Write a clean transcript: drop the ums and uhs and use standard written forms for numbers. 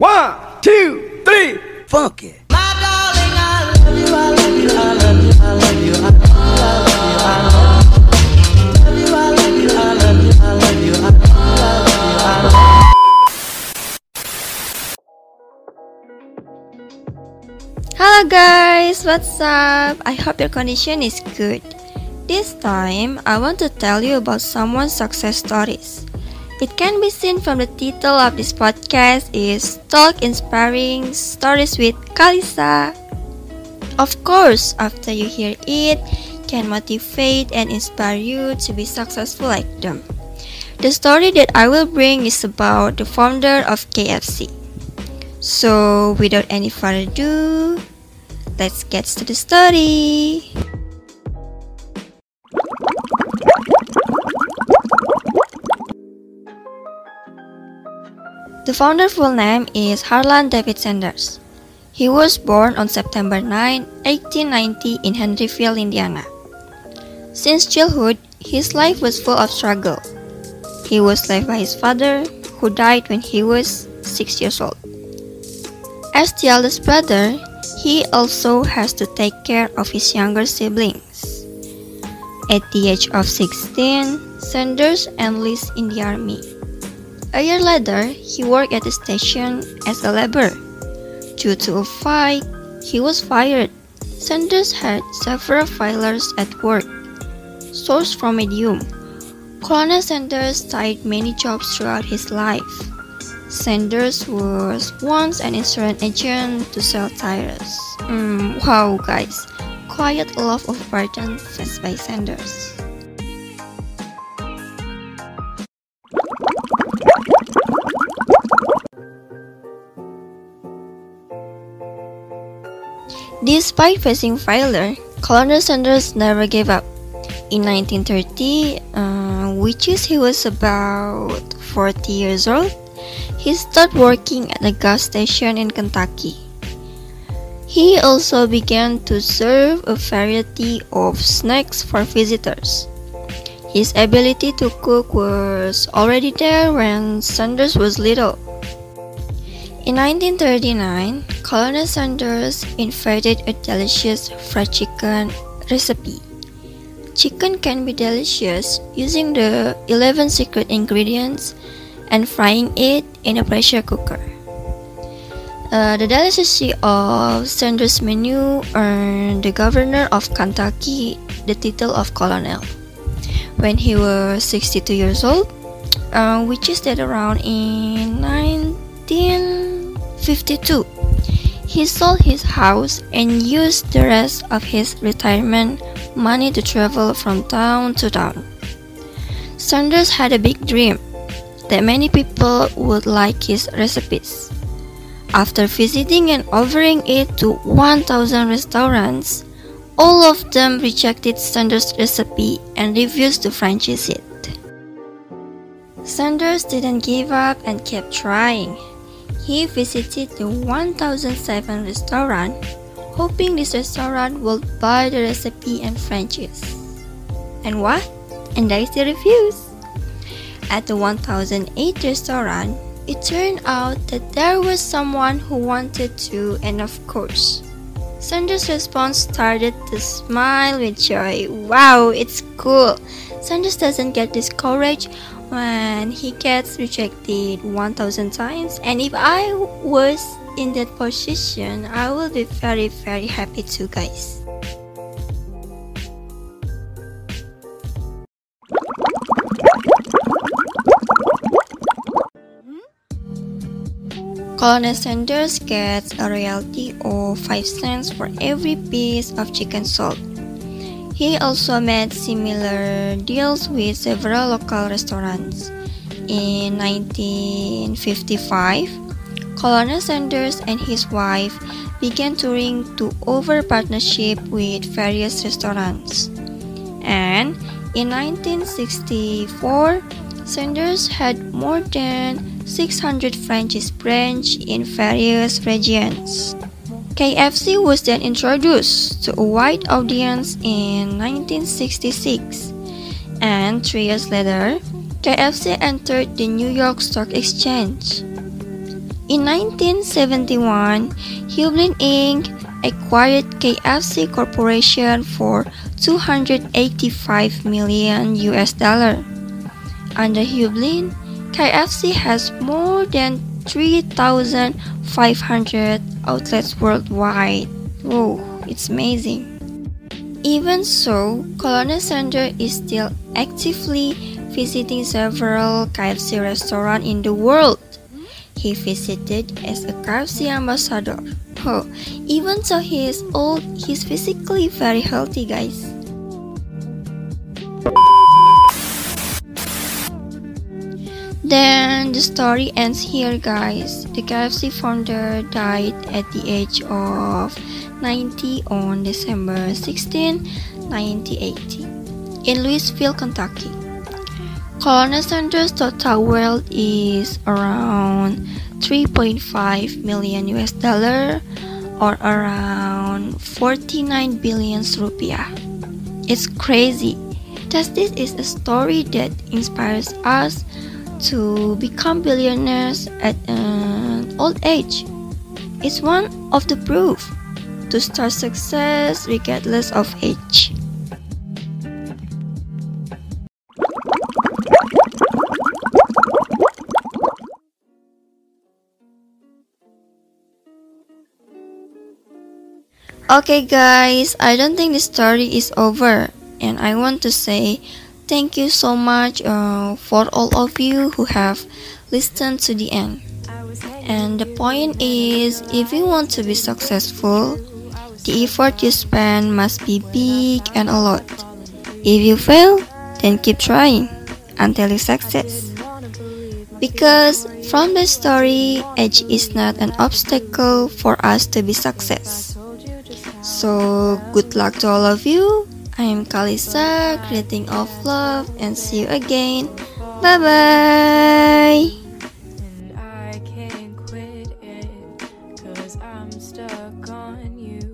1, 2, 3, fuck it. My darling, I love you, I love you, I love you, I love you, I love you, I love you, I love you, I love you, I love you, I love you, I love you, I love you. Hello guys, what's up? I hope your condition is good. This time, I want to tell you about someone's success stories. It can be seen from the title of this podcast is Talk Inspiring Stories with Kalisa. Of course, after you hear it, can motivate and inspire you to be successful like them. The story that I will bring is about the founder of KFC. So, without any further ado, let's get to the story. The founder's full name is Harlan David Sanders. He was born on September 9, 1890 in Henryville, Indiana. Since childhood, his life was full of struggle. He was left by his father, who died when he was 6 years old. As the eldest brother, he also has to take care of his younger siblings. At the age of 16, Sanders enlists in the army. A year later, he worked at the station as a laborer. Due to a fight, he was fired. Sanders had several failures at work. Source from Medium. Colonel Sanders tied many jobs throughout his life. Sanders was once an insurance agent to sell tires. Wow guys, quite a lot of burden faced by Sanders. Despite facing failure, Colonel Sanders never gave up. In 1930, which is he was about 40 years old, he started working at a gas station in Kentucky. He also began to serve a variety of snacks for visitors. His ability to cook was already there when Sanders was little. In 1939, Colonel Sanders invented a delicious fried chicken recipe. Chicken can be delicious using the 11 secret ingredients and frying it in a pressure cooker. The delicacy of Sanders' menu earned the governor of Kentucky the title of colonel when he was 62 years old, which is that around in 1952. He sold his house and used the rest of his retirement money to travel from town to town. Sanders had a big dream that many people would like his recipes. After visiting and offering it to 1,000 restaurants, all of them rejected Sanders' recipe and refused to franchise it. Sanders didn't give up and kept trying. He visited the 1,007 restaurant, hoping this restaurant would buy the recipe and franchise. And what? And they still refused. At the 1008 restaurant, it turned out that there was someone who wanted to, and of course, Sanders' response started to smile with joy. Wow, it's cool! Sanders doesn't get discouraged when he gets rejected 1,000 times, and if I was in that position, I would be very, very happy too, guys. Colonel Sanders gets a royalty of 5 cents for every piece of chicken sold. He also made similar deals with several local restaurants. In 1955, Colonel Sanders and his wife began touring to offer partnership with various restaurants. And in 1964, Sanders had more than 600 franchise branches in various regions. KFC was then introduced to a wide audience in 1966, and 3 years later, KFC entered the New York Stock Exchange. In 1971, Heublein Inc. acquired KFC Corporation for $285 million. Under Heublein, KFC has more than 3,500 outlets worldwide. Whoa, it's amazing. Even so, Colonel Sanders is still actively visiting several KFC restaurants in the world. He visited as a KFC ambassador. Oh, even so he is old, he's physically very healthy, guys. Then the story ends here, guys. The KFC founder died at the age of 90 on December 16, 1980, in Louisville, Kentucky. Colonel Sanders' total wealth is around $3.5 million US or around 49 billion rupiah. It's crazy. Thus, this is a story that inspires us to become billionaires at an old age. It's one of the proof to start success regardless of age. Okay guys, I don't think this story is over, and I want to say thank you so much for all of you who have listened to the end. And the point is, if you want to be successful, the effort you spend must be big and a lot. If you fail, then keep trying until you success. Because from the story, age is not an obstacle for us to be success. So, good luck to all of you. I am Kalisa, creating of love, and see you again. Bye-bye! And I can't quit it, 'cause I'm stuck on you.